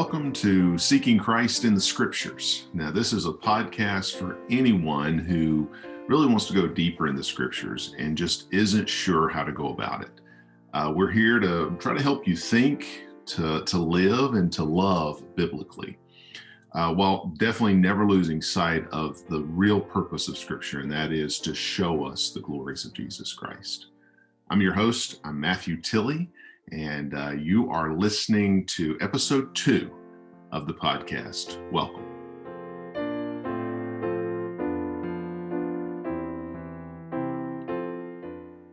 Welcome to Seeking Christ in the Scriptures. Now, this is a podcast for anyone who really wants to go deeper in the Scriptures and just isn't sure how to go about it. We're here to try to help you think, to live, and to love biblically, while definitely never losing sight of the real purpose of Scripture, and that is to show us the glories of Jesus Christ. I'm your host. I'm Matthew Tilley. And you are listening to episode 2 of the podcast. Welcome.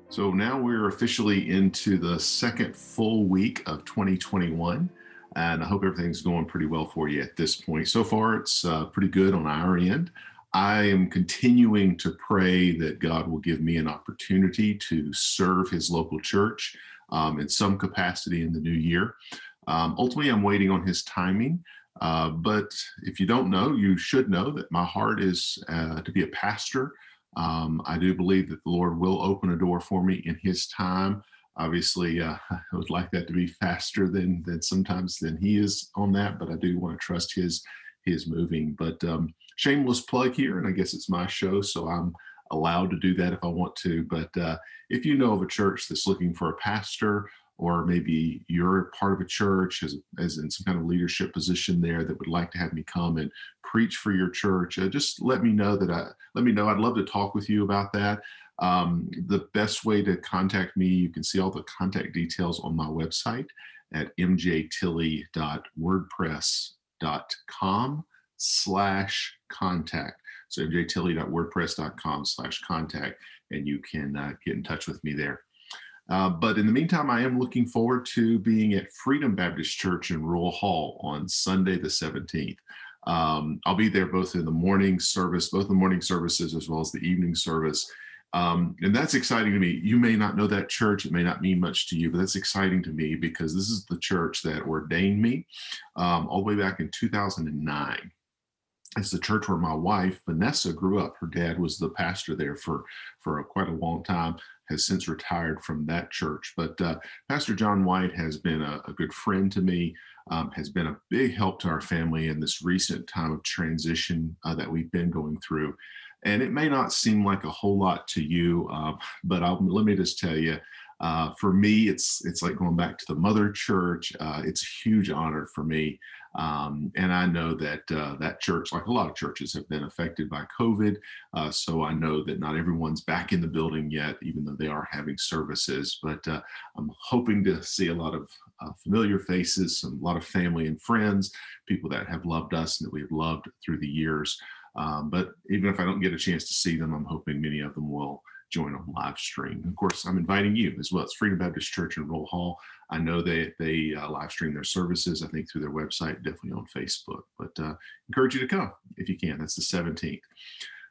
So now we're officially into the second full week of 2021, and I hope everything's going pretty well for you at this point. So far, it's pretty good on our end. I am continuing to pray that God will give me an opportunity to serve his local church in some capacity in the new year. Ultimately, I'm waiting on his timing, but if you don't know, you should know that my heart is to be a pastor. I do believe that the Lord will open a door for me in his time. Obviously, I would like that to be faster than sometimes he is on that, but I do want to trust his moving. But shameless plug here, and I guess it's my show, so I'm allowed to do that if I want to. But if you know of a church that's looking for a pastor, or maybe you're part of a church as in some kind of leadership position there that would like to have me come and preach for your church, just let me know. I'd love to talk with you about that. The best way to contact me, you can see all the contact details on my website at mjtilly.wordpress.com/contact. So mjtilly.wordpress.com/contact, and you can get in touch with me there. But in the meantime, I am looking forward to being at Freedom Baptist Church in Rural Hall on Sunday the 17th. I'll be there both in the morning service, both the morning services as well as the evening service. And that's exciting to me. You may not know that church. It may not mean much to you, but that's exciting to me because this is the church that ordained me all the way back in 2009. It's the church where my wife, Vanessa, grew up. Her dad was the pastor there for quite a long time, has since retired from that church. But Pastor John White has been a good friend to me, has been a big help to our family in this recent time of transition that we've been going through. And it may not seem like a whole lot to you, but let me just tell you, for me, it's like going back to the mother church. It's a huge honor for me. And I know that that church, like a lot of churches, have been affected by COVID. So I know that not everyone's back in the building yet, even though they are having services. But I'm hoping to see a lot of familiar faces, a lot of family and friends, people that have loved us and that we've loved through the years. But even if I don't get a chance to see them, I'm hoping many of them will join on live stream. Of course, I'm inviting you as well. It's Freedom Baptist Church in Roll Hall. I know they live stream their services, I think, through their website, definitely on Facebook. But encourage you to come if you can. That's the 17th.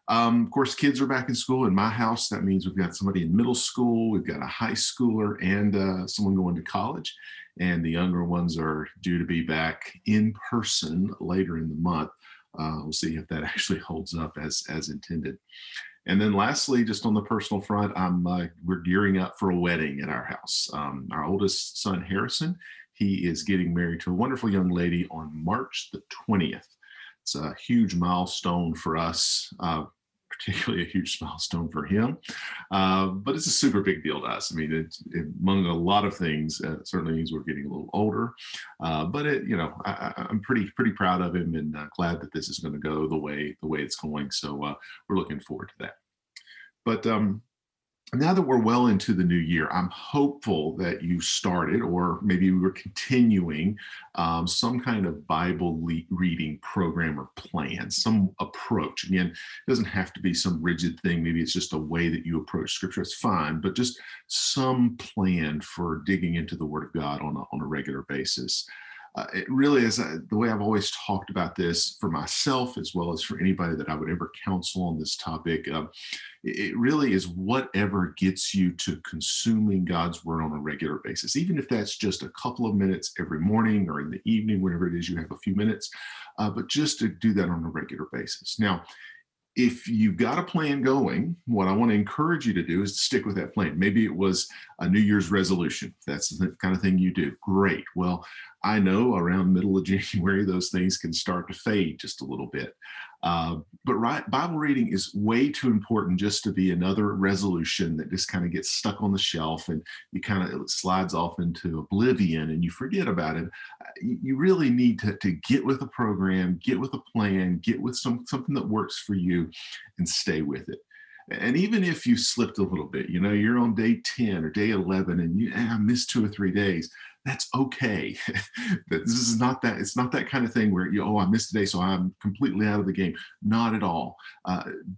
Of course, kids are back in school in my house. That means we've got somebody in middle school, we've got a high schooler, and someone going to college. And the younger ones are due to be back in person later in the month. We'll see if that actually holds up as intended. And then lastly, just on the personal front, we're gearing up for a wedding at our house. Our oldest son, Harrison, he is getting married to a wonderful young lady on March the 20th. It's a huge milestone for us, particularly a huge milestone for him, but it's a super big deal to us. I mean, among a lot of things, it certainly means we're getting a little older, but I'm pretty proud of him and glad that this is going to go the way it's going. So we're looking forward to that. But now that we're well into the new year, I'm hopeful that you started, or maybe we were continuing, some kind of Bible reading program or plan, some approach. Again, it doesn't have to be some rigid thing. Maybe it's just a way that you approach Scripture. It's fine, but just some plan for digging into the Word of God on a regular basis. It really is the way I've always talked about this for myself, as well as for anybody that I would ever counsel on this topic. It really is whatever gets you to consuming God's Word on a regular basis, even if that's just a couple of minutes every morning or in the evening, whenever it is you have a few minutes, but just to do that on a regular basis. Now, if you've got a plan going, what I want to encourage you to do is to stick with that plan. Maybe it was a New Year's resolution. That's the kind of thing you do. Great. Well, I know around middle of January, those things can start to fade just a little bit. But Bible reading is way too important just to be another resolution that just kind of gets stuck on the shelf and you kind of, it slides off into oblivion and you forget about it. You really need to get with a program, get with a plan, get with something that works for you and stay with it. And even if you slipped a little bit, you know, you're on day 10 or day 11 and I missed 2 or 3 days. That's okay. It's not that kind of thing where, I missed today, so I'm completely out of the game. Not at all.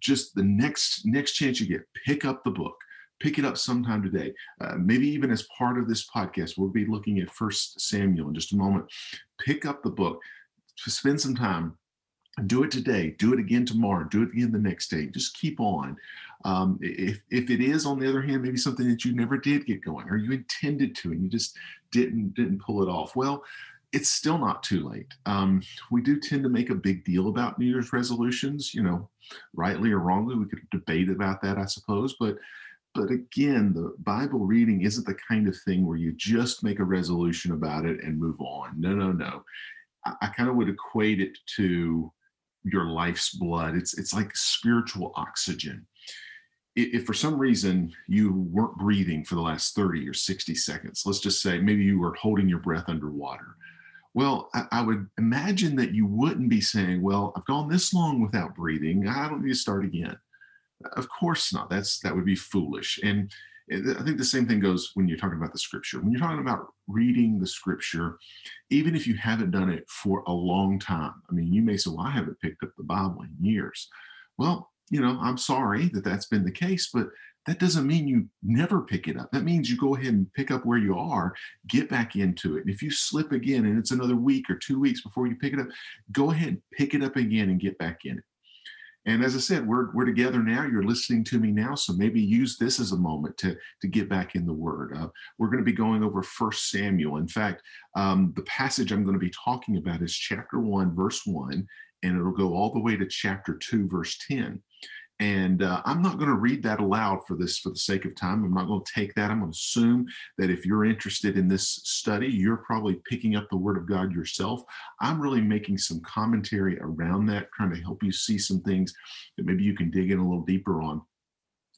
Just the next chance you get, pick up the book. Pick it up sometime today. Maybe even as part of this podcast, we'll be looking at 1 Samuel in just a moment. Pick up the book. Spend some time. Do it today. Do it again tomorrow. Do it again the next day. Just keep on. If it is, on the other hand, maybe something that you never did get going or you intended to and you just didn't pull it off, well, it's still not too late. We do tend to make a big deal about New Year's resolutions, rightly or wrongly. We could debate about that, I suppose. But again, the Bible reading isn't the kind of thing where you just make a resolution about it and move on. No. I kind of would equate it to your life's blood. It's like spiritual oxygen. If for some reason you weren't breathing for the last 30 or 60 seconds, let's just say maybe you were holding your breath underwater. Well, I would imagine that you wouldn't be saying, well, I've gone this long without breathing. I don't need to start again. Of course not. That would be foolish. And I think the same thing goes when you're talking about the scripture. When you're talking about reading the scripture, even if you haven't done it for a long time, I mean, you may say, well, I haven't picked up the Bible in years. Well, I'm sorry that's been the case, but that doesn't mean you never pick it up. That means you go ahead and pick up where you are, get back into it. And if you slip again and it's another week or 2 weeks before you pick it up, go ahead and pick it up again and get back in it. And as I said, we're together now. You're listening to me now, so maybe use this as a moment to get back in the Word. We're going to be going over 1 Samuel. In fact, the passage I'm going to be talking about is chapter 1, verse 1, and it'll go all the way to chapter 2, verse 10. And I'm not going to read that aloud for the sake of time. I'm not going to take that. I'm going to assume that if you're interested in this study, you're probably picking up the Word of God yourself. I'm really making some commentary around that, trying to help you see some things that maybe you can dig in a little deeper on.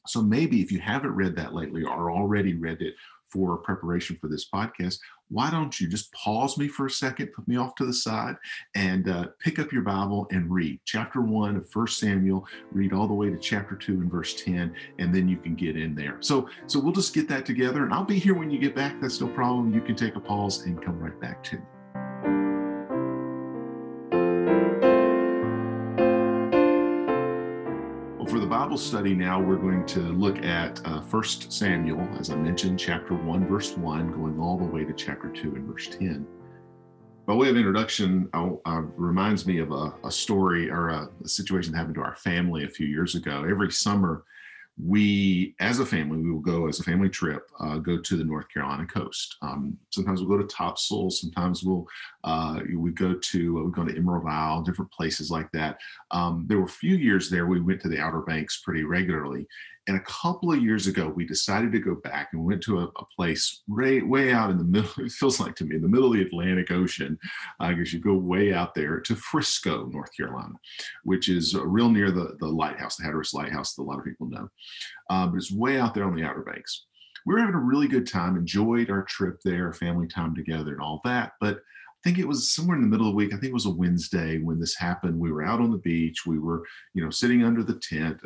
So maybe if you haven't read that lately or already read it for preparation for this podcast, why don't you just pause me for a second, put me off to the side, and pick up your Bible and read chapter 1 of 1 Samuel, read all the way to chapter 2 and verse 10, and then you can get in there. So we'll just get that together, and I'll be here when you get back. That's no problem. You can take a pause and come right back to me. Bible study now, we're going to look at 1 Samuel, as I mentioned, chapter 1, verse 1, going all the way to chapter 2 and verse 10. By way of introduction, reminds me of a story or a situation that happened to our family a few years ago. Every summer, we will go as a family trip, go to the North Carolina coast. Sometimes we'll go to Topsail. Sometimes we go to Emerald Isle, different places like that. There were a few years there we went to the Outer Banks pretty regularly. And a couple of years ago, we decided to go back and went to a place way out in the middle, it feels like to me, in the middle of the Atlantic Ocean, because you go way out there to Frisco, North Carolina, which is real near the lighthouse, the Hatteras Lighthouse that a lot of people know. But it's way out there on the Outer Banks. We were having a really good time, enjoyed our trip there, family time together and all that. But I think it was somewhere in the middle of the week. I think it was a Wednesday when this happened. We were out on the beach. We were, sitting under the tent,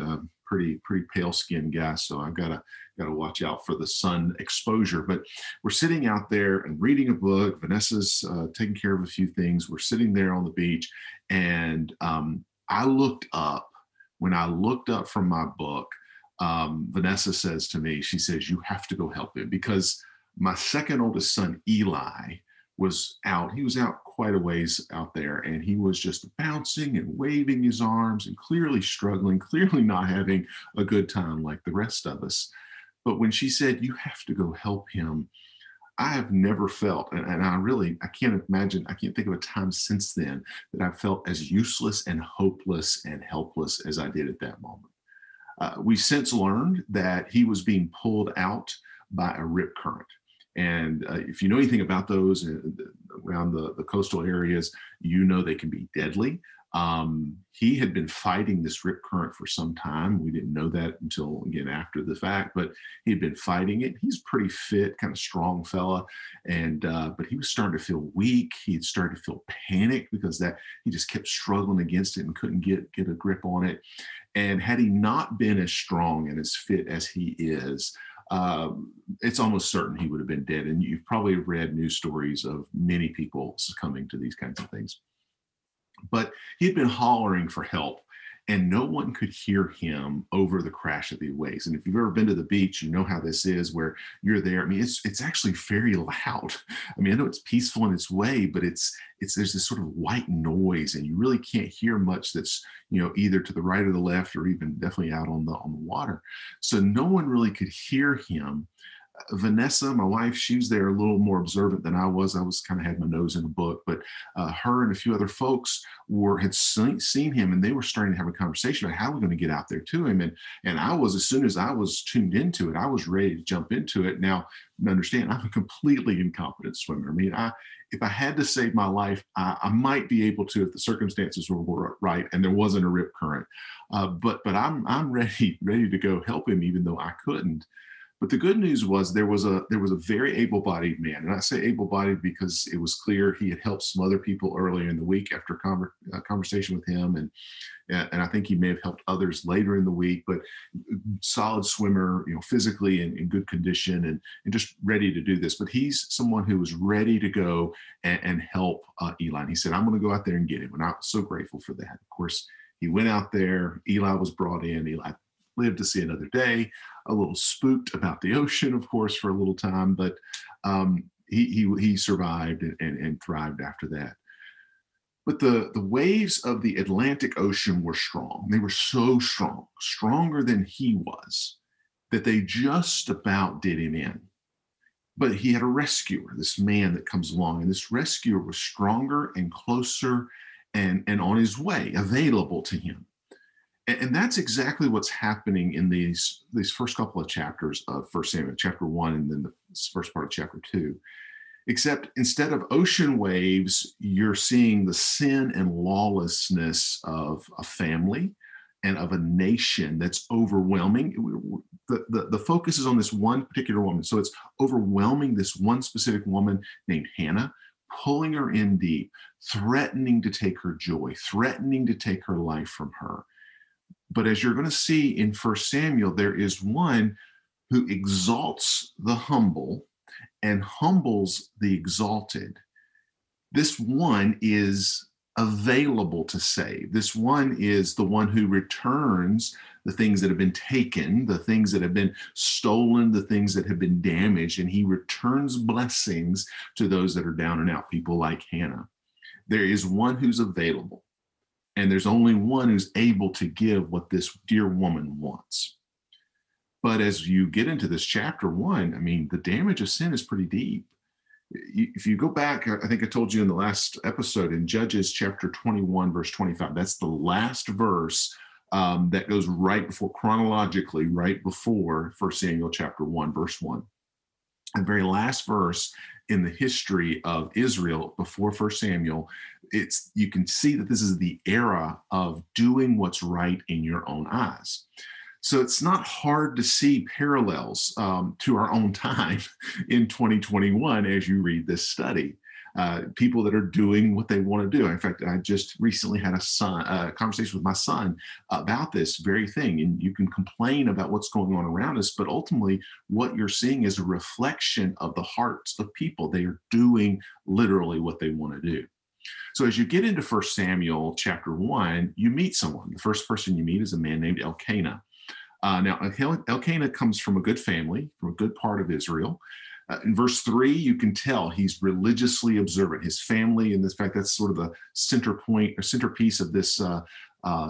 pretty pale-skinned guy, so I've got to watch out for the sun exposure. But we're sitting out there and reading a book. Vanessa's taking care of a few things. We're sitting there on the beach, and I looked up. When I looked up from my book, Vanessa says to me, she says, "You have to go help him," because my second oldest son, Eli, was out. He was out quite a ways out there, and he was just bouncing and waving his arms and clearly struggling, clearly not having a good time like the rest of us. But when she said, "You have to go help him," I have never felt, and I can't imagine, I can't think of a time since then that I've felt as useless and hopeless and helpless as I did at that moment. We since learned that he was being pulled out by a rip current. And if you know anything about those around the coastal areas, you know they can be deadly. He had been fighting this rip current for some time. We didn't know that until, again, after the fact, but he'd been fighting it. He's pretty fit, kind of strong fella. And, but he was starting to feel weak. He'd started to feel panic because that he just kept struggling against it and couldn't get a grip on it. And had he not been as strong and as fit as he is, it's almost certain he would have been dead. And you've probably read news stories of many people succumbing to these kinds of things. But he'd been hollering for help, and no one could hear him over the crash of the waves. And if you've ever been to the beach, you know how this is, where you're there. I mean, it's actually very loud. I mean, I know it's peaceful in its way, but it's there's this sort of white noise, and you really can't hear much that's, you know, either to the right or the left, or even definitely out on the water. So no one really could hear him. Vanessa, my wife, she was there a little more observant than I was. I was kind of had my nose in a book, but her and a few other folks had seen him, and they were starting to have a conversation about how we're going to get out there to him. And I was, as soon as I was tuned into it, I was ready to jump into it. Now, understand, I'm a completely incompetent swimmer. I mean, if I had to save my life, I might be able to if the circumstances were right and there wasn't a rip current. But I'm ready to go help him, even though I couldn't. But the good news was there was a very able-bodied man. And I say able-bodied because it was clear he had helped some other people earlier in the week after a conversation with him. And I think he may have helped others later in the week, but solid swimmer, you know, physically in good condition and just ready to do this. But he's someone who was ready to go and help Eli. And he said, I'm going to go out there and get him. And I was so grateful for that. Of course, he went out there. Eli was brought in. Eli lived to see another day, a little spooked about the ocean, of course, for a little time, but he survived and thrived after that. But the waves of the Atlantic Ocean were strong. They were so strong, stronger than he was, that they just about did him in. But he had a rescuer, this man that comes along, and this rescuer was stronger and closer and on his way, available to him. And that's exactly what's happening in these first couple of chapters of 1 Samuel, chapter 1, and then the first part of chapter 2. Except instead of ocean waves, you're seeing the sin and lawlessness of a family and of a nation that's overwhelming. The focus is on this one particular woman. So it's overwhelming this one specific woman named Hannah, pulling her in deep, threatening to take her joy, threatening to take her life from her. But as you're going to see in 1 Samuel, there is one who exalts the humble and humbles the exalted. This one is available to save. This one is the one who returns the things that have been taken, the things that have been stolen, the things that have been damaged, and he returns blessings to those that are down and out, people like Hannah. There is one who's available. And there's only one who's able to give what this dear woman wants. But as you get into this chapter 1, I mean, the damage of sin is pretty deep. If you go back, I think I told you in the last episode in Judges chapter 21, verse 25, that's the last verse that goes right before, chronologically, right before 1 Samuel chapter 1, verse 1. The very last verse in the history of Israel before 1 Samuel, you can see that this is the era of doing what's right in your own eyes. So it's not hard to see parallels to our own time in 2021 as you read this study. People that are doing what they want to do. In fact, I just recently had a conversation with my son about this very thing. And you can complain about what's going on around us, but ultimately what you're seeing is a reflection of the hearts of people. They are doing literally what they want to do. So as you get into 1 Samuel chapter 1, you meet someone. The first person you meet is a man named Elkanah. Now, Elkanah comes from a good family, from a good part of Israel. In verse 3, you can tell he's religiously observant. His family, and in fact, that's sort of the center point or centerpiece of this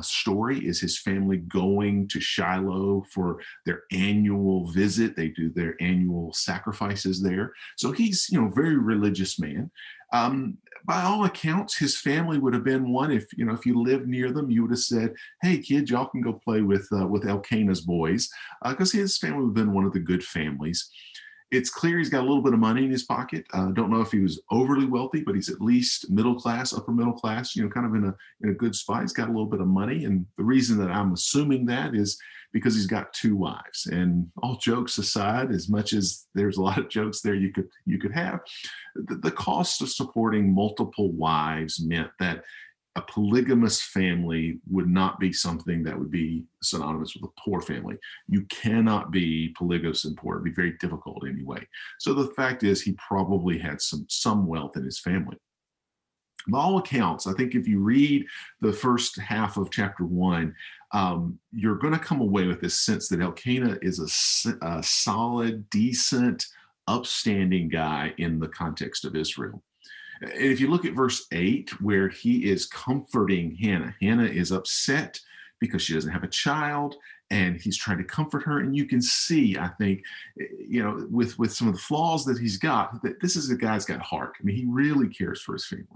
story is his family going to Shiloh for their annual visit. They do their annual sacrifices there. So he's, you know, very religious man. By all accounts, his family would have been one, if you lived near them, you would have said, hey, kid, y'all can go play with Elkanah's boys, because his family would have been one of the good families. It's clear he's got a little bit of money in his pocket. Don't know if he was overly wealthy, but he's at least middle class, upper middle class, kind of in a good spot. He's got a little bit of money. And the reason that I'm assuming that is because he's got two wives. And all jokes aside, as much as there's a lot of jokes there you could have, the cost of supporting multiple wives meant that a polygamous family would not be something that would be synonymous with a poor family. You cannot be polygamous and poor. It'd be very difficult anyway. So the fact is he probably had some wealth in his family. By all accounts, I think if you read the first half of chapter 1, you're going to come away with this sense that Elkanah is a solid, decent, upstanding guy in the context of Israel. And if you look at verse 8, where he is comforting Hannah, Hannah is upset because she doesn't have a child, and he's trying to comfort her. And you can see, I think, with some of the flaws that he's got, that this is a guy that's got heart. I mean, he really cares for his family.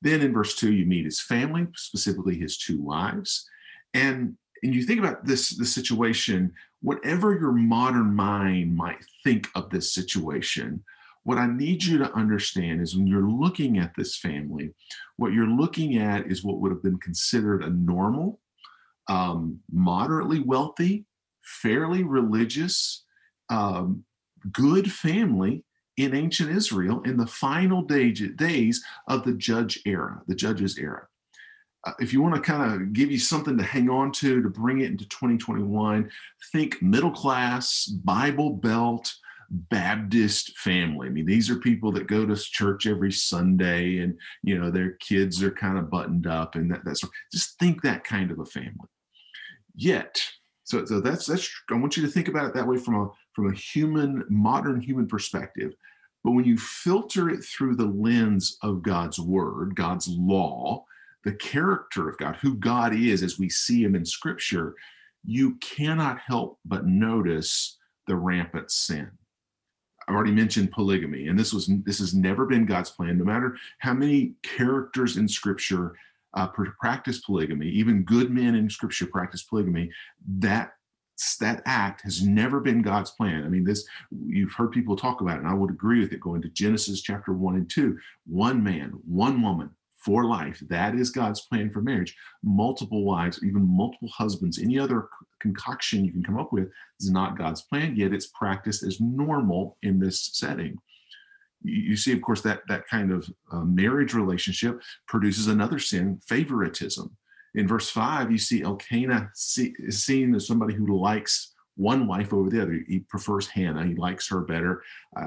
Then in verse 2, you meet his family, specifically his two wives. And you think about this situation, whatever your modern mind might think of this situation, what I need you to understand is when you're looking at this family, what you're looking at is what would have been considered a normal, moderately wealthy, fairly religious, good family in ancient Israel in the final days of the judges era. If you want to kind of give you something to hang on to bring it into 2021, think middle class, Bible Belt, Baptist family. I mean, these are people that go to church every Sunday, and their kids are kind of buttoned up, and that's just think that kind of a family. Yet, so that's I want you to think about it that way from a modern human perspective. But when you filter it through the lens of God's word, God's law, the character of God, who God is as we see him in Scripture, you cannot help but notice the rampant sin. I've already mentioned polygamy, and this has never been God's plan. No matter how many characters in Scripture practice polygamy, even good men in Scripture practice polygamy, that act has never been God's plan. I mean, you've heard people talk about it, and I would agree with it, going to Genesis chapter 1 and 2, one man, one woman for life. That is God's plan for marriage. Multiple wives, even multiple husbands, any other concoction you can come up with is not God's plan, yet it's practiced as normal in this setting. You see, of course, that kind of marriage relationship produces another sin, favoritism. In verse 5, you see Elkanah is seen as somebody who likes one wife over the other. He prefers Hannah. He likes her better.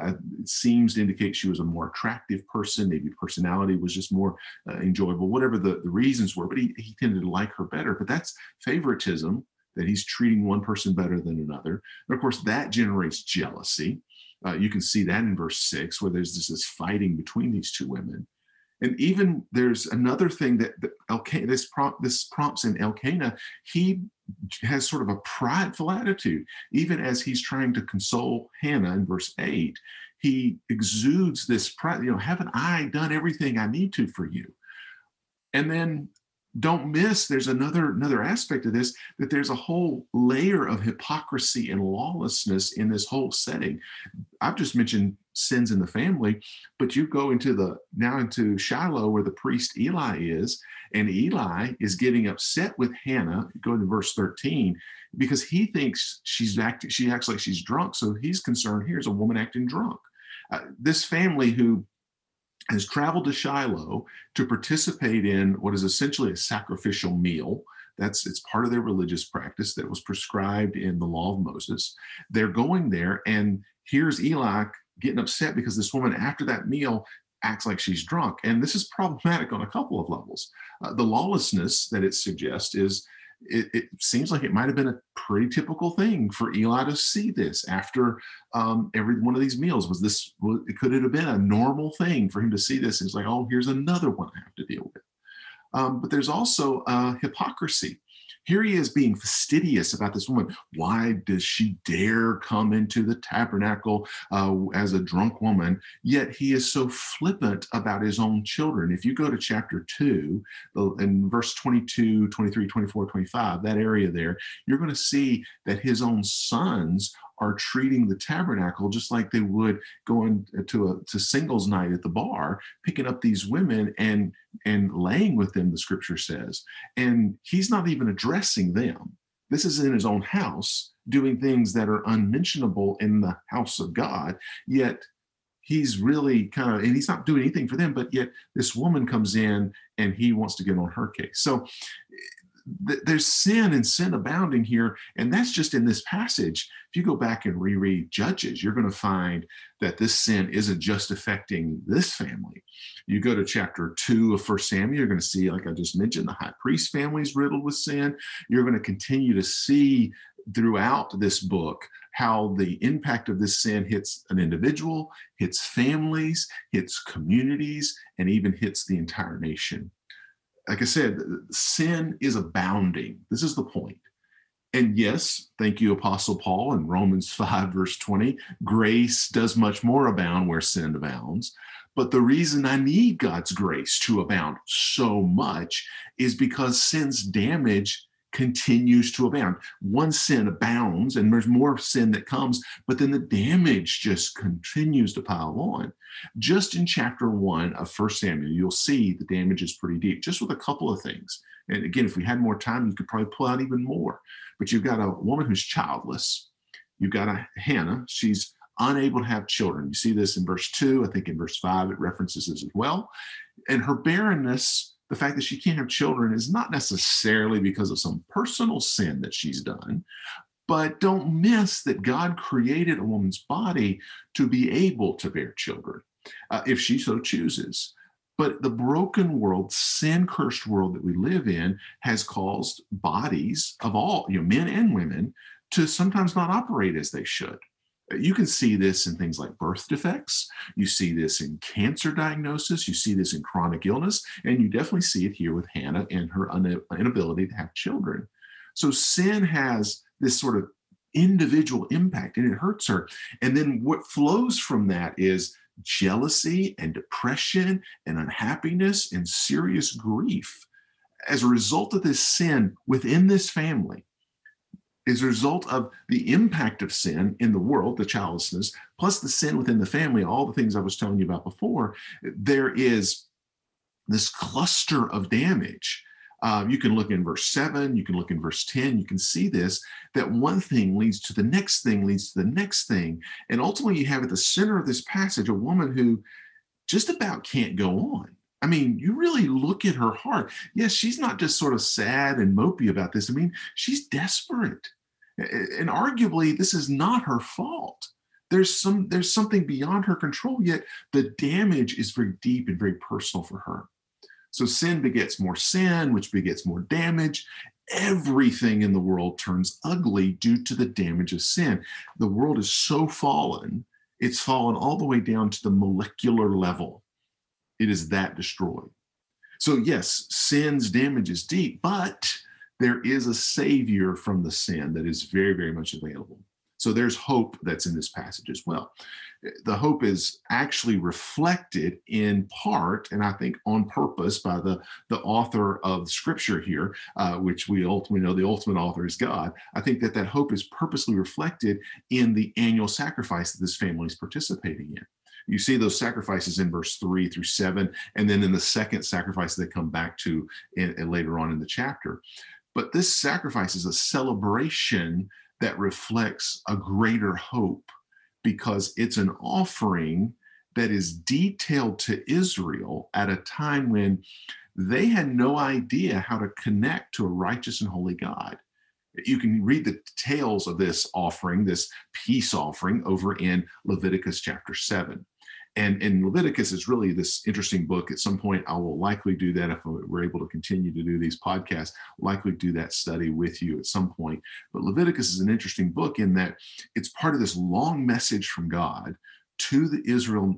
It seems to indicate she was a more attractive person. Maybe personality was just more enjoyable, whatever the reasons were, but he tended to like her better. But that's favoritism, that he's treating one person better than another. And of course, that generates jealousy. You can see that in verse 6, where there's this fighting between these two women. And even there's another thing that Elkanah, this prompts in Elkanah. He has sort of a prideful attitude. Even as he's trying to console Hannah in verse 8, he exudes this pride, haven't I done everything I need to for you? And then don't miss, there's another aspect of this, that there's a whole layer of hypocrisy and lawlessness in this whole setting. I've just mentioned sins in the family, but you go into Shiloh, where the priest Eli is, and Eli is getting upset with Hannah, going to verse 13, because he thinks she acts like she's drunk, so he's concerned here's a woman acting drunk. This family who has traveled to Shiloh to participate in what is essentially a sacrificial meal. It's part of their religious practice that was prescribed in the law of Moses. They're going there, and here's Eli getting upset because this woman, after that meal, acts like she's drunk. And this is problematic on a couple of levels. The lawlessness that it suggests is, it seems like it might have been a pretty typical thing for Eli to see this after every one of these meals. Could it have been a normal thing for him to see this? It's like, oh, here's another one I have to deal with. But there's also hypocrisy. Here he is being fastidious about this woman. Why does she dare come into the tabernacle as a drunk woman? Yet he is so flippant about his own children. If you go to chapter 2, in verse 22, 23, 24, 25, that area there, you're going to see that his own sons are treating the tabernacle just like they would going to singles night at the bar, picking up these women and laying with them, the scripture says. And he's not even addressing them. This is in his own house, doing things that are unmentionable in the house of God, yet he's really kind of, and he's not doing anything for them, but yet this woman comes in and he wants to get on her case. So there's sin and sin abounding here, and that's just in this passage. If you go back and reread Judges, you're going to find that this sin isn't just affecting this family. You go to chapter 2 of 1 Samuel, you're going to see, like I just mentioned, the high priest family is riddled with sin. You're going to continue to see throughout this book how the impact of this sin hits an individual, hits families, hits communities, and even hits the entire nation. Like I said, sin is abounding. This is the point. And yes, thank you, Apostle Paul, in Romans 5, verse 20, grace does much more abound where sin abounds. But the reason I need God's grace to abound so much is because sin's damage continues to abound. One sin abounds, and there's more sin that comes, but then the damage just continues to pile on. Just in chapter 1 of 1 Samuel, you'll see the damage is pretty deep, just with a couple of things. And again, if we had more time, you could probably pull out even more. But you've got a woman who's childless. You've got a Hannah. She's unable to have children. You see this in verse 2. I think in verse 5, it references this as well. And her barrenness, the fact that she can't have children, is not necessarily because of some personal sin that she's done. But don't miss that God created a woman's body to be able to bear children, if she so chooses. But the broken world, sin-cursed world that we live in has caused bodies of all, men and women, to sometimes not operate as they should. You can see this in things like birth defects. You see this in cancer diagnosis. You see this in chronic illness. And you definitely see it here with Hannah and her inability to have children. So sin has this sort of individual impact, and it hurts her. And then what flows from that is jealousy and depression and unhappiness and serious grief as a result of this sin within this family, as a result of the impact of sin in the world, the childlessness, plus the sin within the family, all the things I was telling you about before. There is this cluster of damage. You can look in verse 7, you can look in verse 10, you can see this, that one thing leads to the next thing, leads to the next thing. And ultimately you have at the center of this passage a woman who just about can't go on. I mean, you really look at her heart. Yes, she's not just sort of sad and mopey about this. I mean, she's desperate. And arguably this is not her fault. There's something beyond her control, yet the damage is very deep and very personal for her. So sin begets more sin, which begets more damage. Everything in the world turns ugly due to the damage of sin. The world is so fallen, it's fallen all the way down to the molecular level. It is that destroyed. So yes, sin's damage is deep, but there is a savior from the sin that is very, very much available. So there's hope that's in this passage as well. The hope is actually reflected in part, and I think on purpose, by the author of Scripture here, which we ultimately know the ultimate author is God. I think that hope is purposely reflected in the annual sacrifice that this family is participating in. You see those sacrifices in verse 3 through 7, and then in the second sacrifice they come back to later on in the chapter. But this sacrifice is a celebration that reflects a greater hope, because it's an offering that is detailed to Israel at a time when they had no idea how to connect to a righteous and holy God. You can read the details of this offering, this peace offering, over in Leviticus chapter 7. And Leviticus is really this interesting book. At some point, I will likely do that if we're able to continue to do these podcasts, likely do that study with you at some point. But Leviticus is an interesting book in that it's part of this long message from God to the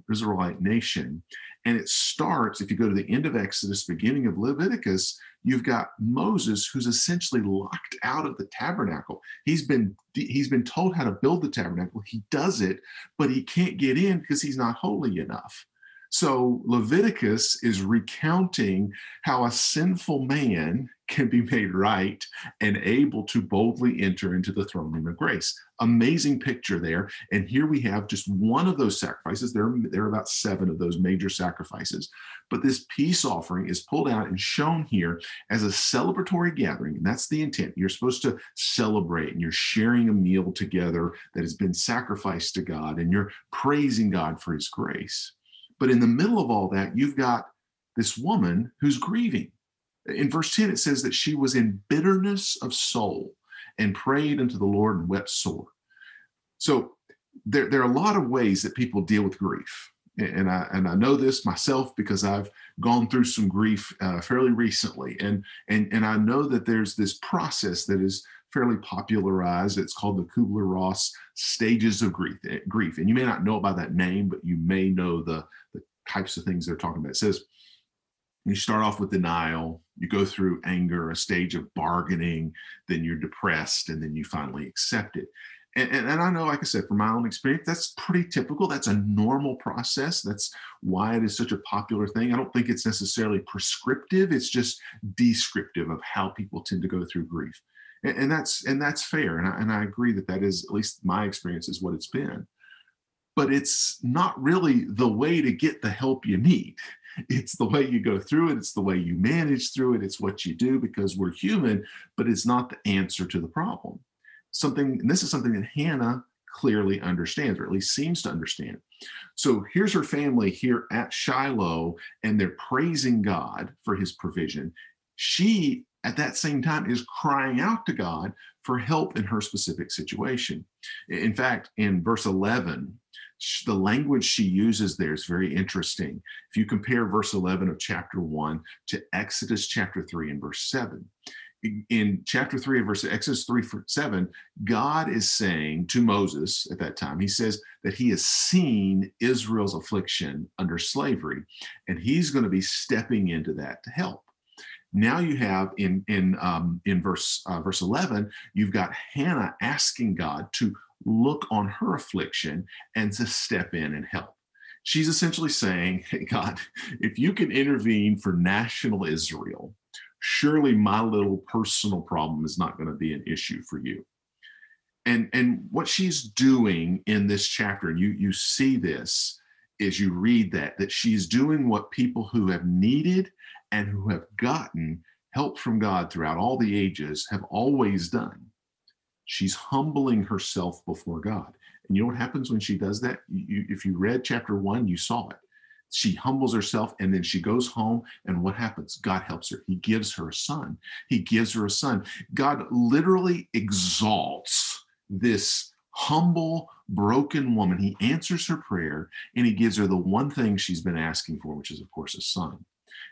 Israelite nation. And it starts, if you go to the end of Exodus, beginning of Leviticus, you've got Moses, who's essentially locked out of the tabernacle. He's been told how to build the tabernacle. He does it, but he can't get in because he's not holy enough. So Leviticus is recounting how a sinful man can be made right and able to boldly enter into the throne room of grace. Amazing picture there. And here we have just one of those sacrifices. There are about seven of those major sacrifices. But this peace offering is pulled out and shown here as a celebratory gathering. And that's the intent. You're supposed to celebrate, and you're sharing a meal together that has been sacrificed to God, and you're praising God for his grace. But in the middle of all that, you've got this woman who's grieving. In verse 10, it says that she was in bitterness of soul and prayed unto the Lord and wept sore. So there are a lot of ways that people deal with grief. And I know this myself because I've gone through some grief fairly recently. And I know that there's this process that is fairly popularized. It's called the Kubler-Ross stages of grief. And you may not know it by that name, but you may know the types of things they're talking about. It says, you start off with denial, you go through anger, a stage of bargaining, then you're depressed, and then you finally accept it. And I know, like I said, from my own experience, that's pretty typical. That's a normal process. That's why it is such a popular thing. I don't think it's necessarily prescriptive. It's just descriptive of how people tend to go through grief. And that's fair. And I agree that is, at least my experience, is what it's been. But it's not really the way to get the help you need. It's the way you go through it. It's the way you manage through it. It's what you do, because we're human, but it's not the answer to the problem. And this is something that Hannah clearly understands, or at least seems to understand. So here's her family here at Shiloh, and they're praising God for his provision. She, at that same time, is crying out to God for help in her specific situation. In fact, in verse 11, the language she uses there is very interesting. If you compare verse 11 of chapter 1 to Exodus chapter 3 and verse 7, in chapter 3 of verse Exodus 3:7, God is saying to Moses at that time, he says that he has seen Israel's affliction under slavery, and he's going to be stepping into that to help. Now you have in verse 11, you've got Hannah asking God to look on her affliction and to step in and help. She's essentially saying, hey, God, if you can intervene for national Israel, surely my little personal problem is not going to be an issue for you. And what she's doing in this chapter, and you see this as you read that she's doing what people who have needed and who have gotten help from God throughout all the ages have always done. She's humbling herself before God. And you know what happens when she does that? If you read chapter 1, you saw it. She humbles herself, and then she goes home, and what happens? God helps her. He gives her a son. God literally exalts this humble, broken woman. He answers her prayer, and he gives her the one thing she's been asking for, which is, of course, a son.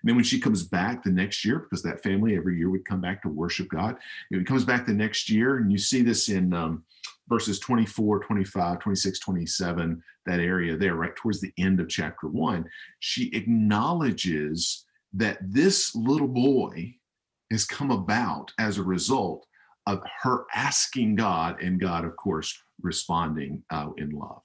And then when she comes back the next year, because that family every year would come back to worship God, it comes back the next year, and you see this in verses 24, 25, 26, 27, that area there, right towards the end of chapter 1. She acknowledges that this little boy has come about as a result of her asking God, and God, of course, responding in love.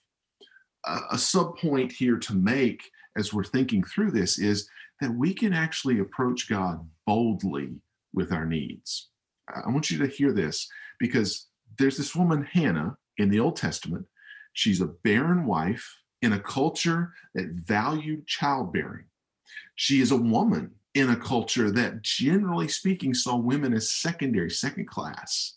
A sub-point here to make as we're thinking through this is that we can actually approach God boldly with our needs. I want you to hear this, because there's this woman, Hannah, in the Old Testament. She's a barren wife in a culture that valued childbearing. She is a woman in a culture that, generally speaking, saw women as secondary, second class.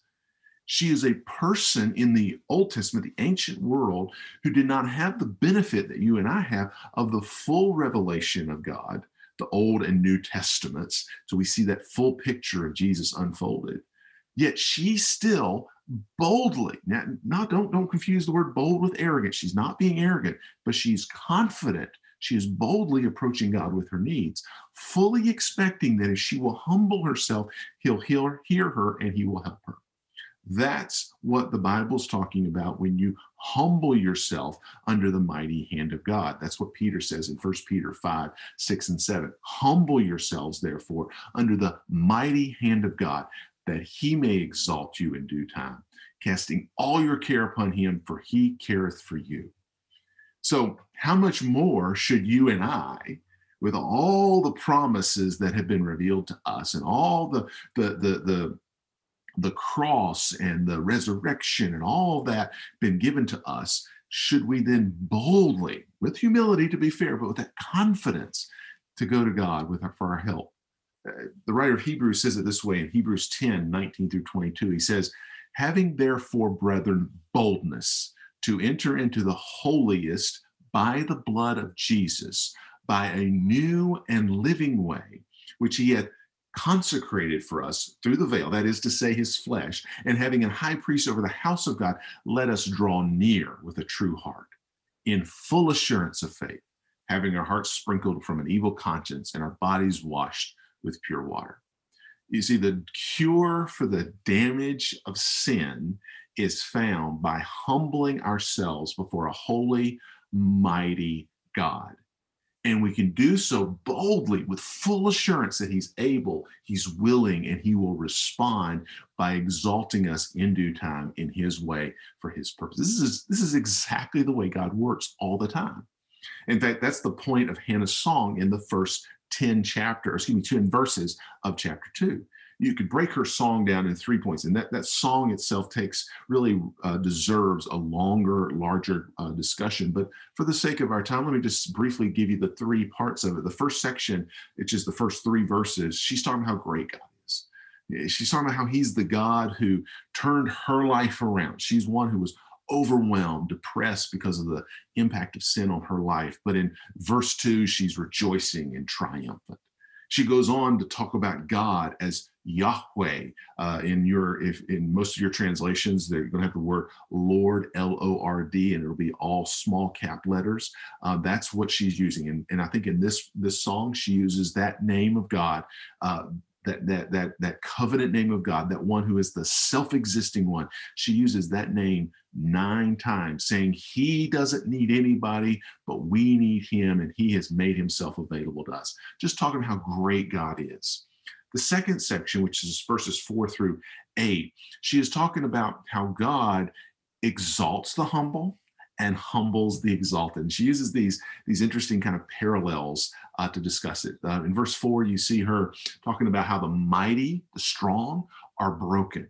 She is a person in the Old Testament, the ancient world, who did not have the benefit that you and I have of the full revelation of God, the Old and New Testaments. So we see that full picture of Jesus unfolded. Yet she still boldly, now don't confuse the word bold with arrogant. She's not being arrogant, but she's confident. She is boldly approaching God with her needs, fully expecting that if she will humble herself, he'll hear her and he will help her. That's what the Bible's talking about when you humble yourself under the mighty hand of God. That's what Peter says in 1 Peter 5, 6, and 7. Humble yourselves, therefore, under the mighty hand of God, that he may exalt you in due time, casting all your care upon him, for he careth for you. So how much more should you and I, with all the promises that have been revealed to us and all the cross and the resurrection and all that been given to us, should we then boldly, with humility to be fair, but with that confidence, to go to God for our help? The writer of Hebrews says it this way in Hebrews 10, 19 through 22. He says, having therefore, brethren, boldness to enter into the holiest by the blood of Jesus, by a new and living way, which he hath consecrated for us through the veil, that is to say, his flesh, and having a high priest over the house of God, let us draw near with a true heart, in full assurance of faith, having our hearts sprinkled from an evil conscience and our bodies washed with pure water. You see, the cure for the damage of sin is found by humbling ourselves before a holy, mighty God. And we can do so boldly with full assurance that he's able, he's willing, and he will respond by exalting us in due time in his way for his purpose. This is exactly the way God works all the time. In fact, that's the point of Hannah's song in the first 10 verses of chapter 2. You could break her song down in 3 points, and that song itself deserves a larger discussion. But for the sake of our time, let me just briefly give you the 3 parts of it. The first section, which is the first 3 verses, she's talking about how great God is. She's talking about how he's the God who turned her life around. She's one who was overwhelmed, depressed because of the impact of sin on her life. But in verse 2, she's rejoicing and triumphant. She goes on to talk about God as Yahweh. In most of your translations, they're going to have the word Lord, L-O-R-D, and it'll be all small cap letters. That's what she's using. And I think in this song, she uses that name of God, that covenant name of God, that one who is the self-existing one. She uses that name 9 times, saying he doesn't need anybody, but we need him, and he has made himself available to us. Just talking about how great God is. The second section, which is verses 4 through 8, she is talking about how God exalts the humble and humbles the exalted. And she uses these interesting kind of parallels to discuss it. In verse 4, you see her talking about how the mighty, the strong, are broken,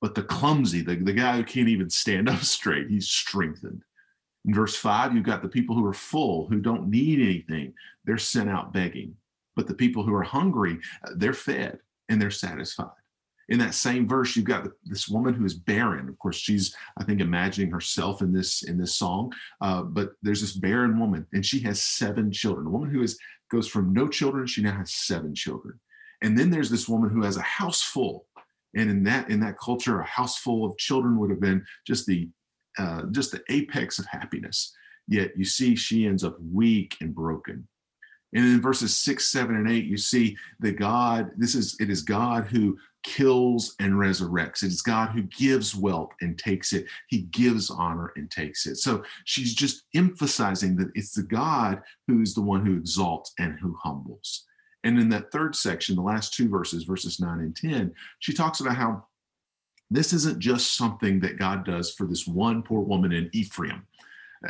but the clumsy, the guy who can't even stand up straight, he's strengthened. In verse 5, you've got the people who are full, who don't need anything. They're sent out begging. But the people who are hungry, they're fed and they're satisfied. In that same verse, you've got this woman who is barren. Of course, she's, I think, imagining herself in this song. But there's this barren woman, and she has 7 children. A woman who goes from no children, she now has 7 children. And then there's this woman who has a house full. And in that culture, a house full of children would have been just the apex of happiness. Yet you see, she ends up weak and broken. And in verses 6, 7, and 8, you see that God. It is God who kills and resurrects. It is God who gives wealth and takes it. He gives honor and takes it. So she's just emphasizing that it's the God who's the one who exalts and who humbles. And in that third section, the last 2 verses, verses 9 and 10, she talks about how this isn't just something that God does for this one poor woman in Ephraim.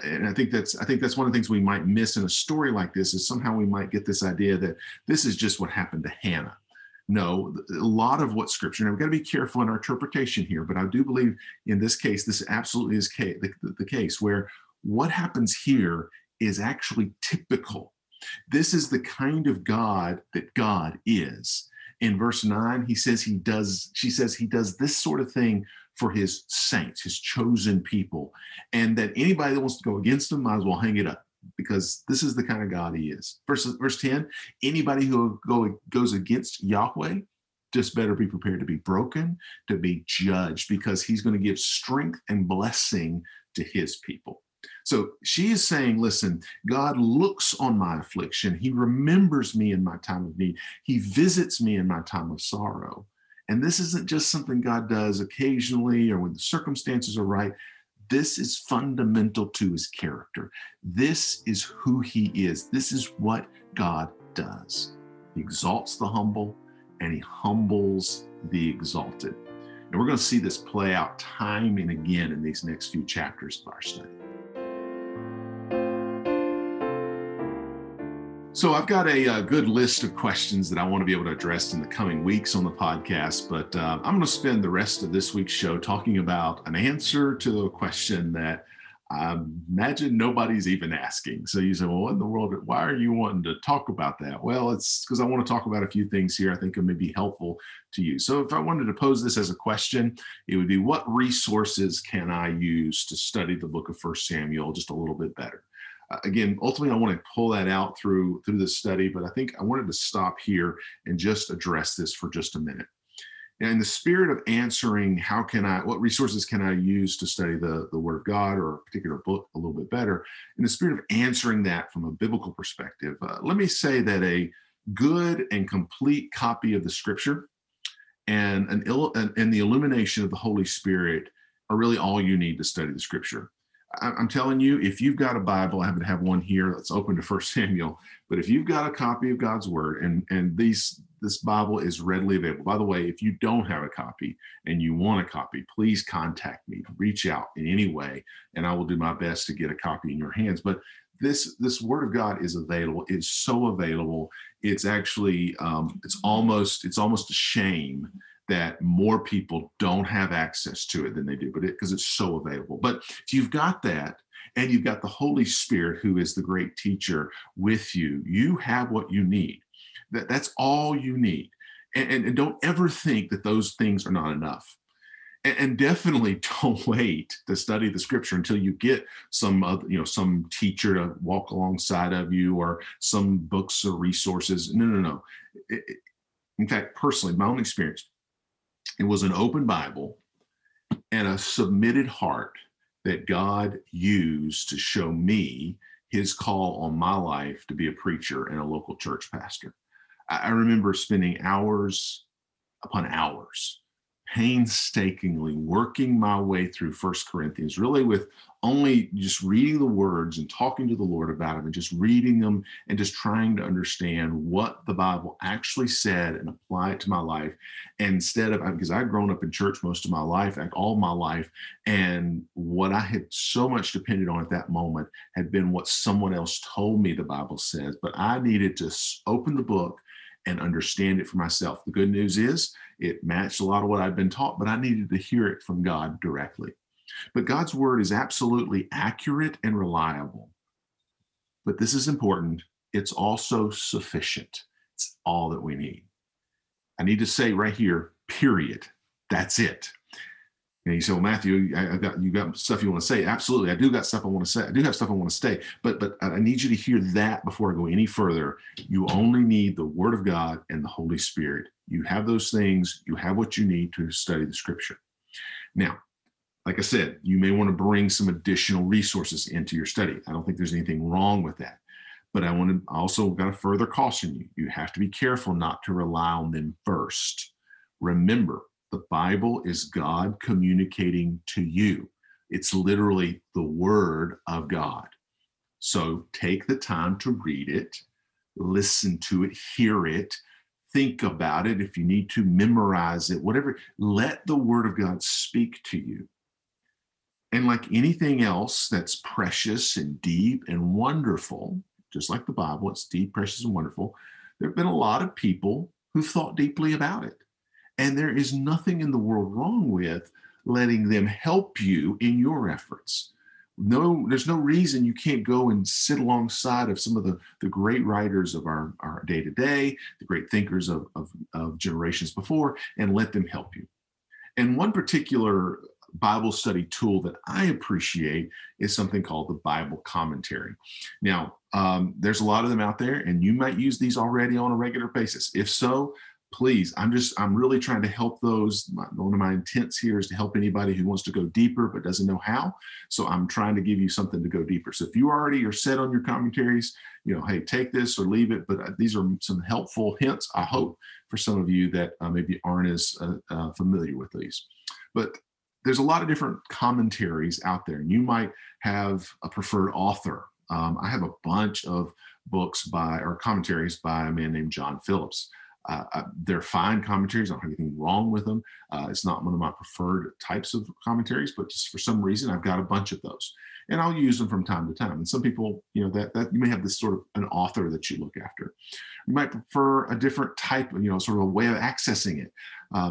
And I think that's one of the things we might miss in a story like this, is somehow we might get this idea that this is just what happened to Hannah. No, a lot of what Scripture, and we've got to be careful in our interpretation here, but I do believe in this case, this absolutely is the case where what happens here is actually typical. This is the kind of God that God is. In verse 9, she says he does this sort of thing for his saints, his chosen people, and that anybody that wants to go against him might as well hang it up, because this is the kind of God he is. Verse 10, anybody who goes against Yahweh just better be prepared to be broken, to be judged, because he's going to give strength and blessing to his people. So she is saying, listen, God looks on my affliction. He remembers me in my time of need. He visits me in my time of sorrow. And this isn't just something God does occasionally or when the circumstances are right. This is fundamental to his character. This is who he is. This is what God does. He exalts the humble and he humbles the exalted. And we're going to see this play out time and again in these next few chapters of our study. So I've got a good list of questions that I want to be able to address in the coming weeks on the podcast, but I'm going to spend the rest of this week's show talking about an answer to a question that I imagine nobody's even asking. So you say, well, what in the world, why are you wanting to talk about that? Well, it's because I want to talk about a few things here I think it may be helpful to you. So if I wanted to pose this as a question, it would be, what resources can I use to study the book of 1 Samuel just a little bit better? Again, ultimately, I want to pull that out through this study, but I think I wanted to stop here and just address this for just a minute. And in the spirit of answering, what resources can I use to study the Word of God or a particular book a little bit better? In the spirit of answering that from a biblical perspective, let me say that a good and complete copy of the Scripture and the illumination of the Holy Spirit are really all you need to study the Scripture. I'm telling you, if you've got a Bible, I happen to have one here that's open to 1 Samuel, but if you've got a copy of God's Word, this Bible is readily available. By the way, if you don't have a copy and you want a copy, please contact me, reach out in any way, and I will do my best to get a copy in your hands. But this Word of God is available. It's so available. It's actually, it's almost a shame that more people don't have access to it than they do, but because it's so available. But if you've got that and you've got the Holy Spirit, who is the great teacher, with you, you have what you need. That's all you need. And don't ever think that those things are not enough. And definitely don't wait to study the Scripture until you get some teacher to walk alongside of you or some books or resources. No. In fact, personally, my own experience, it was an open Bible and a submitted heart that God used to show me his call on my life to be a preacher and a local church pastor. I remember spending hours upon hours painstakingly working my way through 1 Corinthians, really with only just reading the words and talking to the Lord about them and just reading them and just trying to understand what the Bible actually said and apply it to my life. And because I'd grown up in church most of my life, like all my life, and what I had so much depended on at that moment had been what someone else told me the Bible says, but I needed to open the book and understand it for myself. The good news is it matched a lot of what I'd been taught, but I needed to hear it from God directly. But God's word is absolutely accurate and reliable. But this is important. It's also sufficient. It's all that we need. I need to say right here, period. That's it. And you say, well, Matthew, you got stuff you want to say. Absolutely. I do got stuff I want to say. I do have stuff I want to say, but I need you to hear that before I go any further. You only need the Word of God and the Holy Spirit. You have those things. You have what you need to study the Scripture. Now, like I said, you may want to bring some additional resources into your study. I don't think there's anything wrong with that, but I also got to further caution you. You have to be careful not to rely on them first. Remember, the Bible is God communicating to you. It's literally the Word of God. So take the time to read it, listen to it, hear it, think about it. If you need to memorize it, whatever, let the Word of God speak to you. And like anything else that's precious and deep and wonderful, just like the Bible, it's deep, precious, and wonderful. There have been a lot of people who've thought deeply about it. And there is nothing in the world wrong with letting them help you in your efforts. No, there's no reason you can't go and sit alongside of some of the great writers of our day-to-day, the great thinkers of generations before, and let them help you. And one particular Bible study tool that I appreciate is something called the Bible commentary. Now, there's a lot of them out there, and you might use these already on a regular basis. If so, please, I'm really trying to help those. One of my intents here is to help anybody who wants to go deeper but doesn't know how. So I'm trying to give you something to go deeper. So if you already are set on your commentaries, hey, take this or leave it. But these are some helpful hints, I hope, for some of you that maybe aren't as familiar with these. But there's a lot of different commentaries out there, and you might have a preferred author. I have a bunch of books commentaries by a man named John Phillips. They're fine commentaries. I don't have anything wrong with them. It's not one of my preferred types of commentaries, but just for some reason, I've got a bunch of those, and I'll use them from time to time. And some people, that you may have this sort of an author that you look after. You might prefer a different type, sort of a way of accessing it.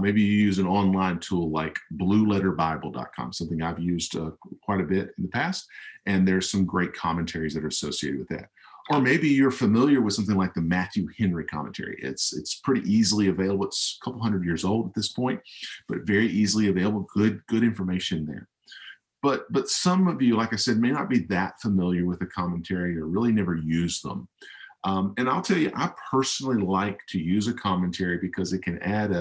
Maybe you use an online tool like BlueLetterBible.com, something I've used quite a bit in the past, and there's some great commentaries that are associated with that. Or maybe you're familiar with something like the Matthew Henry commentary. It's pretty easily available. It's a couple hundred years old at this point, but very easily available. Good information there. But some of you, like I said, may not be that familiar with a commentary or really never use them. And I'll tell you, I personally like to use a commentary because it can add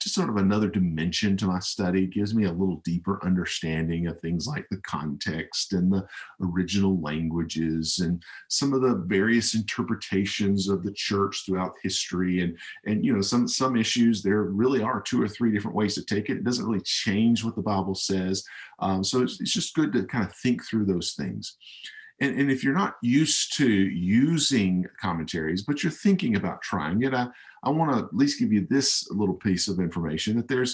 just sort of another dimension to my study. It gives me a little deeper understanding of things like the context and the original languages and some of the various interpretations of the church throughout history. And some issues, there really are 2 or 3 different ways to take it. It doesn't really change what the Bible says. So it's just good to kind of think through those things. And if you're not used to using commentaries, but you're thinking about trying it, I want to at least give you this little piece of information that there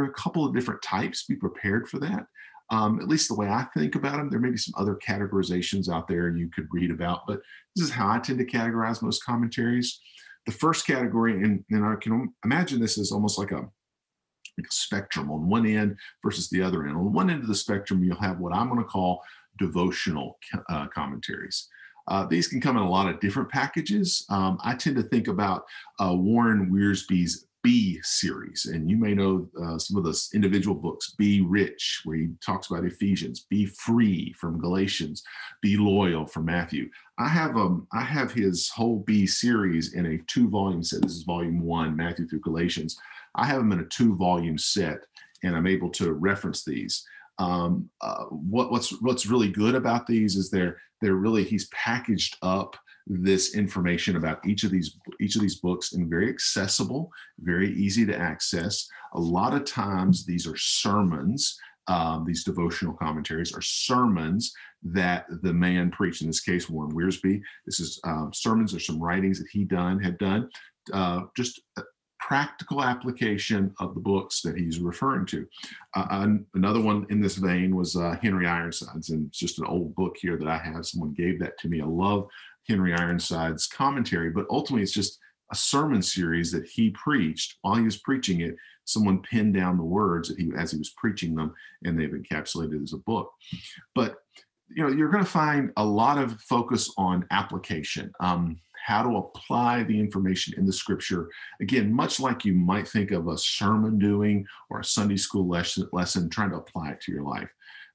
are a couple of different types. Be prepared for that. At least the way I think about them. There may be some other categorizations out there you could read about, but this is how I tend to categorize most commentaries. The first category, and I can imagine this is almost like a spectrum on one end versus the other end. On one end of the spectrum, you'll have what I'm going to call devotional commentaries. These can come in a lot of different packages. I tend to think about Warren Wiersbe's B series, and you may know some of those individual books. Be Rich, where he talks about Ephesians. Be Free from Galatians. Be Loyal from Matthew. I have his whole B series in a 2-volume set. This is volume 1, Matthew through Galatians. I have them in a 2-volume set, and I'm able to reference these. What's really good about these is he's packaged up this information about each of these books in very accessible, very easy to access. A lot of times these are sermons. These devotional commentaries are sermons that the man preached. In this case, Warren Wiersbe. This is sermons or some writings that he had done. Just practical application of the books that he's referring to. Another one in this vein was Henry Ironside's, and it's just an old book here that I have. Someone gave that to me. I love Henry Ironside's commentary, but ultimately it's just a sermon series that he preached. While he was preaching it, someone pinned down the words as he was preaching them, and they've encapsulated as a book. But you're going to find a lot of focus on application. How to apply the information in the scripture. Again, much like you might think of a sermon doing or a Sunday school lesson, trying to apply it to your life.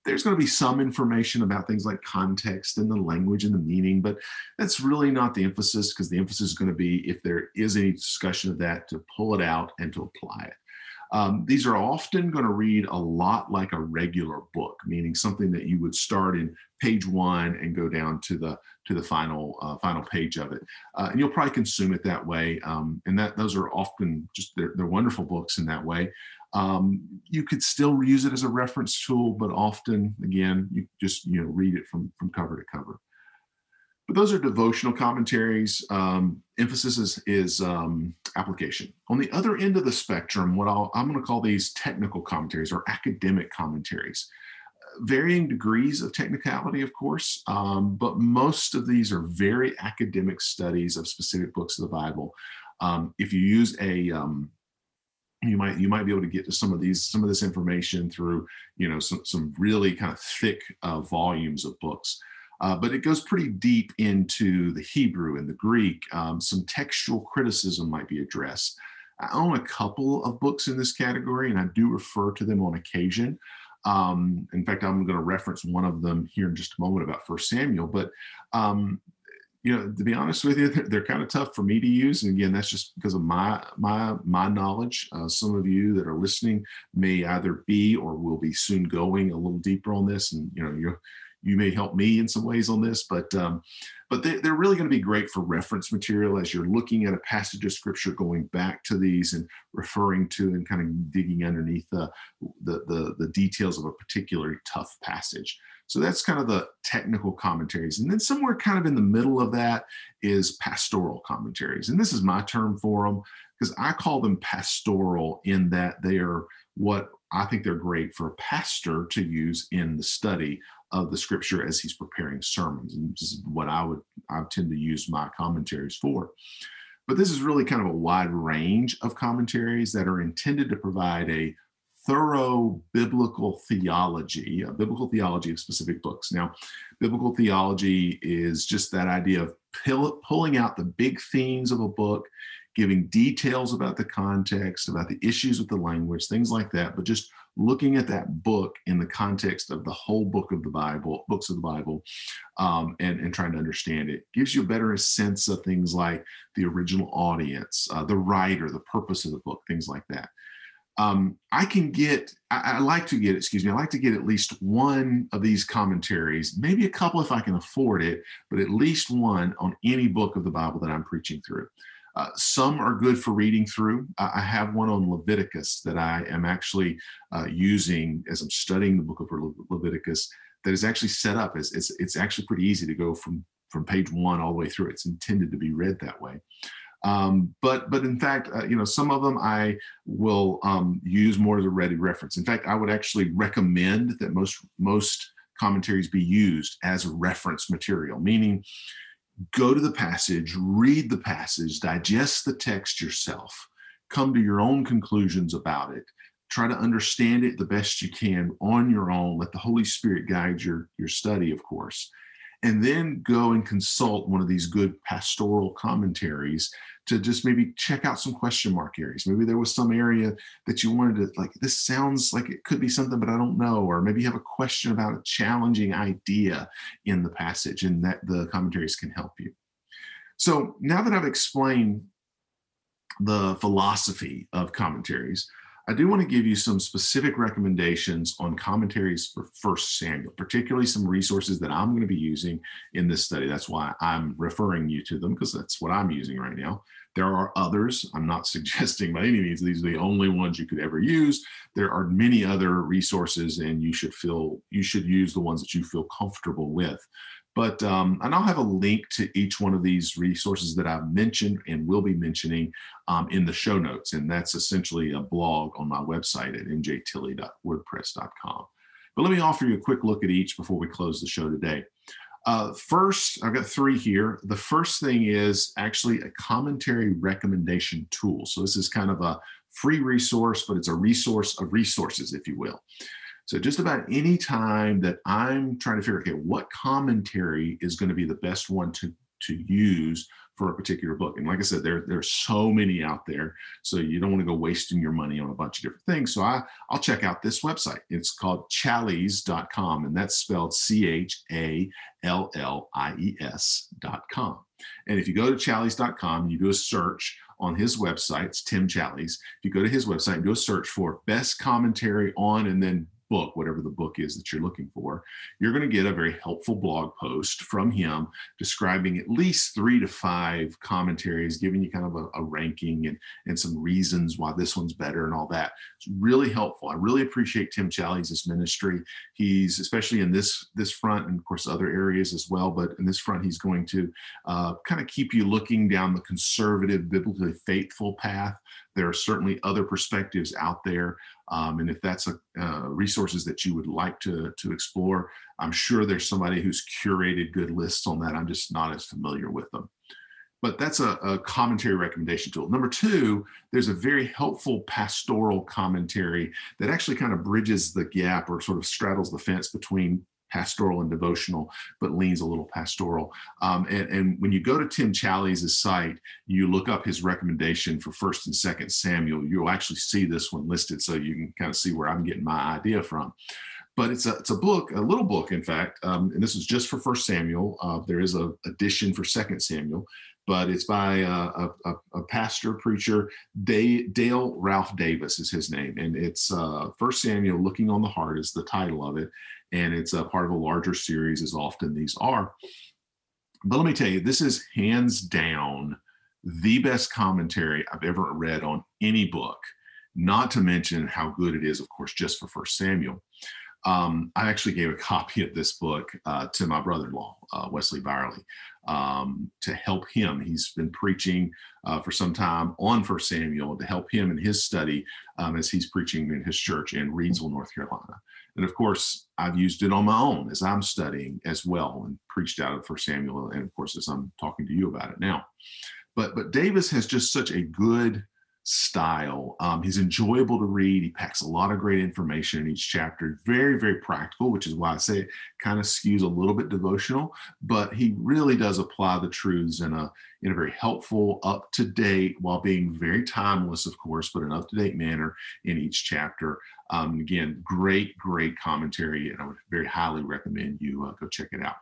There's going to be some information about things like context and the language and the meaning, but that's really not the emphasis, because the emphasis is going to be, if there is any discussion of that, to pull it out and to apply it. These are often going to read a lot like a regular book, meaning something that you would start in page 1 and go down to the final page of it. And you'll probably consume it that way. And those are often just, they're wonderful books in that way. You could still use it as a reference tool, but often, again, you just read it from cover to cover. But those are devotional commentaries. Emphasis is application. On the other end of the spectrum, I'm going to call these technical commentaries or academic commentaries. Varying degrees of technicality, of course, but most of these are very academic studies of specific books of the Bible. If you use you might be able to get to some of this information through some really kind of thick volumes of books. But it goes pretty deep into the Hebrew and the Greek. Some textual criticism might be addressed. I own a couple of books in this category, and I do refer to them on occasion. In fact, I'm going to reference one of them here in just a moment about 1 Samuel. But you know, to be honest with you, they're kind of tough for me to use. And again, that's just because of my knowledge. Some of you that are listening may either be or will be soon going a little deeper on this. And, you know, you may help me in some ways on this, but they're really going to be great for reference material as you're looking at a passage of scripture, going back to these and referring to and kind of digging underneath the details of a particularly tough passage. So that's kind of the technical commentaries. And then somewhere kind of in the middle of that is pastoral commentaries. And this is my term for them because I call them pastoral in that they are what I think they're great for a pastor to use in the study of the scripture as he's preparing sermons. And this is what I tend to use my commentaries for. But this is really kind of a wide range of commentaries that are intended to provide a thorough biblical theology of specific books. Now, biblical theology is just that idea of pulling out the big themes of a book, giving details about the context, about the issues with the language, things like that, but just looking at that book in the context of the whole books of the Bible, and trying to understand it. Gives you a better sense of things like the original audience, the writer, the purpose of the book, things like that. I like to get at least one of these commentaries, maybe a couple if I can afford it, but at least one on any book of the Bible that I'm preaching through. Some are good for reading through. I have one on Leviticus that I am actually using as I'm studying the book of Leviticus that is actually set up as it's actually pretty easy to go from page one all the way through. It's intended to be read that way. But in fact, you know, some of them I will use more as a ready reference. In fact, I would actually recommend that most commentaries be used as reference material, meaning go to the passage, read the passage, digest the text yourself, come to your own conclusions about it, try to understand it the best you can on your own, let the Holy Spirit guide your study, of course. And then go and consult one of these good pastoral commentaries to just maybe check out some question mark areas. Maybe there was some area that you wanted to, like, this sounds like it could be something, but I don't know. Or maybe you have a question about a challenging idea in the passage, and that the commentaries can help you. So now that I've explained the philosophy of commentaries, I do want to give you some specific recommendations on commentaries for 1 Samuel, particularly some resources that I'm going to be using in this study. That's why I'm referring you to them, because that's what I'm using right now. There are others. I'm not suggesting by any means these are the only ones you could ever use. There are many other resources, and you should use the ones that you feel comfortable with. But and I'll have a link to each one of these resources that I've mentioned and will be mentioning in the show notes. And that's essentially a blog on my website at mjtilly.wordpress.com. But let me offer you a quick look at each before we close the show today. First, I've got 3 here. The first thing is actually a commentary recommendation tool. So this is kind of a free resource, but it's a resource of resources, if you will. So just about any time that I'm trying to figure out, okay, what commentary is going to be the best one to use for a particular book. And like I said, there's so many out there. So you don't want to go wasting your money on a bunch of different things. So I'll check out this website. It's called challies.com, and that's spelled CHALLIES.com. And if you go to challies.com, you do a search on his website. It's Tim Challies. If you go to his website and do a search for best commentary on, and then book, whatever the book is that you're looking for, you're going to get a very helpful blog post from him describing at least 3 to 5 commentaries, giving you kind of a ranking and some reasons why this one's better and all that. It's really helpful. I really appreciate Tim Challies' ministry. He's, especially in this front, and of course other areas as well, but in this front, he's going to kind of keep you looking down the conservative, biblically faithful path. There are certainly other perspectives out there. And if that's resources that you would like to explore, I'm sure there's somebody who's curated good lists on that. I'm just not as familiar with them. But that's a commentary recommendation tool. Number 2, there's a very helpful pastoral commentary that actually kind of bridges the gap or sort of straddles the fence between pastoral and devotional, but leans a little pastoral. And when you go to Tim Challies' site, you look up his recommendation for 1st and 2nd Samuel, you'll actually see this one listed, so you can kind of see where I'm getting my idea from. But it's a book, a little book, in fact, and this is just for 1 Samuel. There is an edition for 2 Samuel, but it's by a pastor, preacher, Dale Ralph Davis is his name. And it's 1 Samuel, Looking on the Heart is the title of it. And it's a part of a larger series, as often these are. But let me tell you, this is hands down the best commentary I've ever read on any book, not to mention how good it is, of course, just for 1 Samuel. I actually gave a copy of this book to my brother-in-law, Wesley Byerly, to help him. He's been preaching for some time on 1 Samuel to help him in his study as he's preaching in his church in Reidsville, North Carolina. And of course, I've used it on my own as I'm studying as well and preached out of 1 Samuel, and of course, as I'm talking to you about it now. But Davis has just such a good style. He's enjoyable to read. He packs a lot of great information in each chapter. Very, very practical, which is why I say it kind of skews a little bit devotional, but he really does apply the truths in a very helpful, up-to-date, while being very timeless, of course, but an up-to-date manner in each chapter. Again, great, great commentary, and I would very highly recommend you go check it out.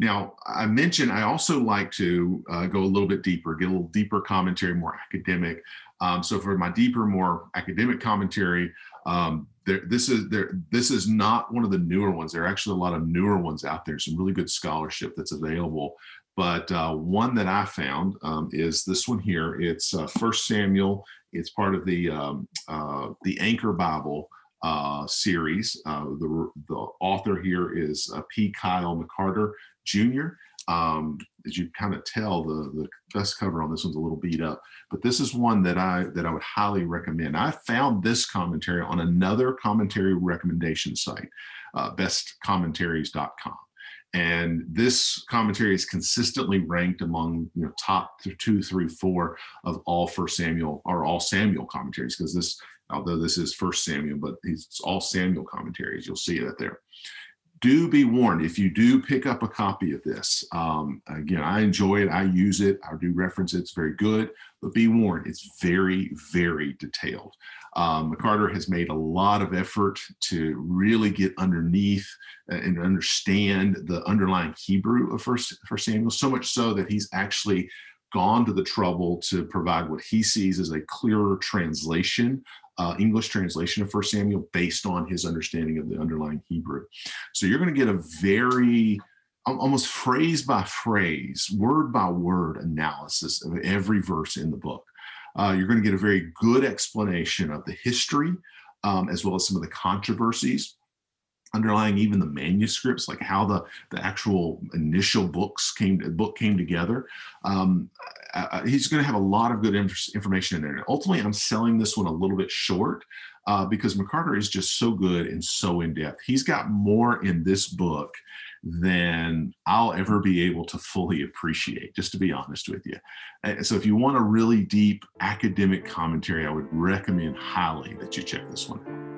Now, I mentioned I also like to go a little bit deeper, get a little deeper commentary, more academic. So for my deeper, more academic commentary, this is not one of the newer ones. There are actually a lot of newer ones out there, some really good scholarship that's available. But one that I found is this one here. It's 1 Samuel. It's part of the Anchor Bible series. The author here is P. Kyle McCarter, Jr. As you kind of tell, the best cover on this one's a little beat up, but this is one that I would highly recommend. I found this commentary on another commentary recommendation site, bestcommentaries.com. And this commentary is consistently ranked among top 2 through 4 of all 1 Samuel or all Samuel commentaries, because this, although this is 1 Samuel, but it's all Samuel commentaries. You'll see that there. Do be warned, if you do pick up a copy of this, again, I enjoy it, I use it, I do reference it, it's very good, but be warned, it's very, very detailed. McCarter has made a lot of effort to really get underneath and understand the underlying Hebrew of 1 Samuel, so much so that he's actually gone to the trouble to provide what he sees as a clearer translation, English translation of 1 Samuel based on his understanding of the underlying Hebrew. So you're going to get a very almost phrase by phrase, word by word analysis of every verse in the book. You're going to get a very good explanation of the history, as well as some of the controversies underlying even the manuscripts, like how the actual initial book came together. He's going to have a lot of good information in there. And ultimately, I'm selling this one a little bit short because McCarter is just so good and so in depth. He's got more in this book than I'll ever be able to fully appreciate, just to be honest with you. So if you want a really deep academic commentary, I would recommend highly that you check this one out.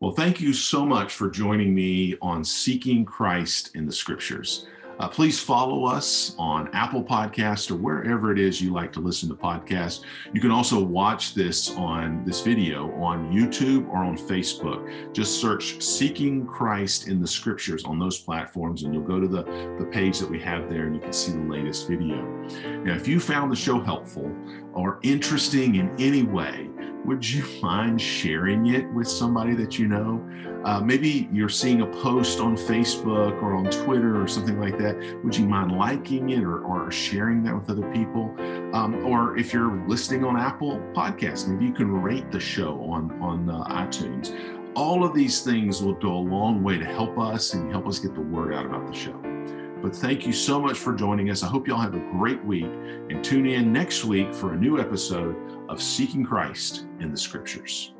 Well, thank you so much for joining me on Seeking Christ in the Scriptures. Please follow us on Apple Podcasts or wherever it is you like to listen to podcasts. You can also watch this video on YouTube or on Facebook. Just search Seeking Christ in the Scriptures on those platforms, and you'll go to the page that we have there, and you can see the latest video. Now, if you found the show helpful or interesting in any way, would you mind sharing it with somebody that you know? Maybe you're seeing a post on Facebook or on Twitter or something like that. Would you mind liking it or sharing that with other people? Or if you're listening on Apple Podcasts, maybe you can rate the show on iTunes. All of these things will go a long way to help us and help us get the word out about the show. But thank you so much for joining us. I hope y'all have a great week, and tune in next week for a new episode of Seeking Christ in the Scriptures.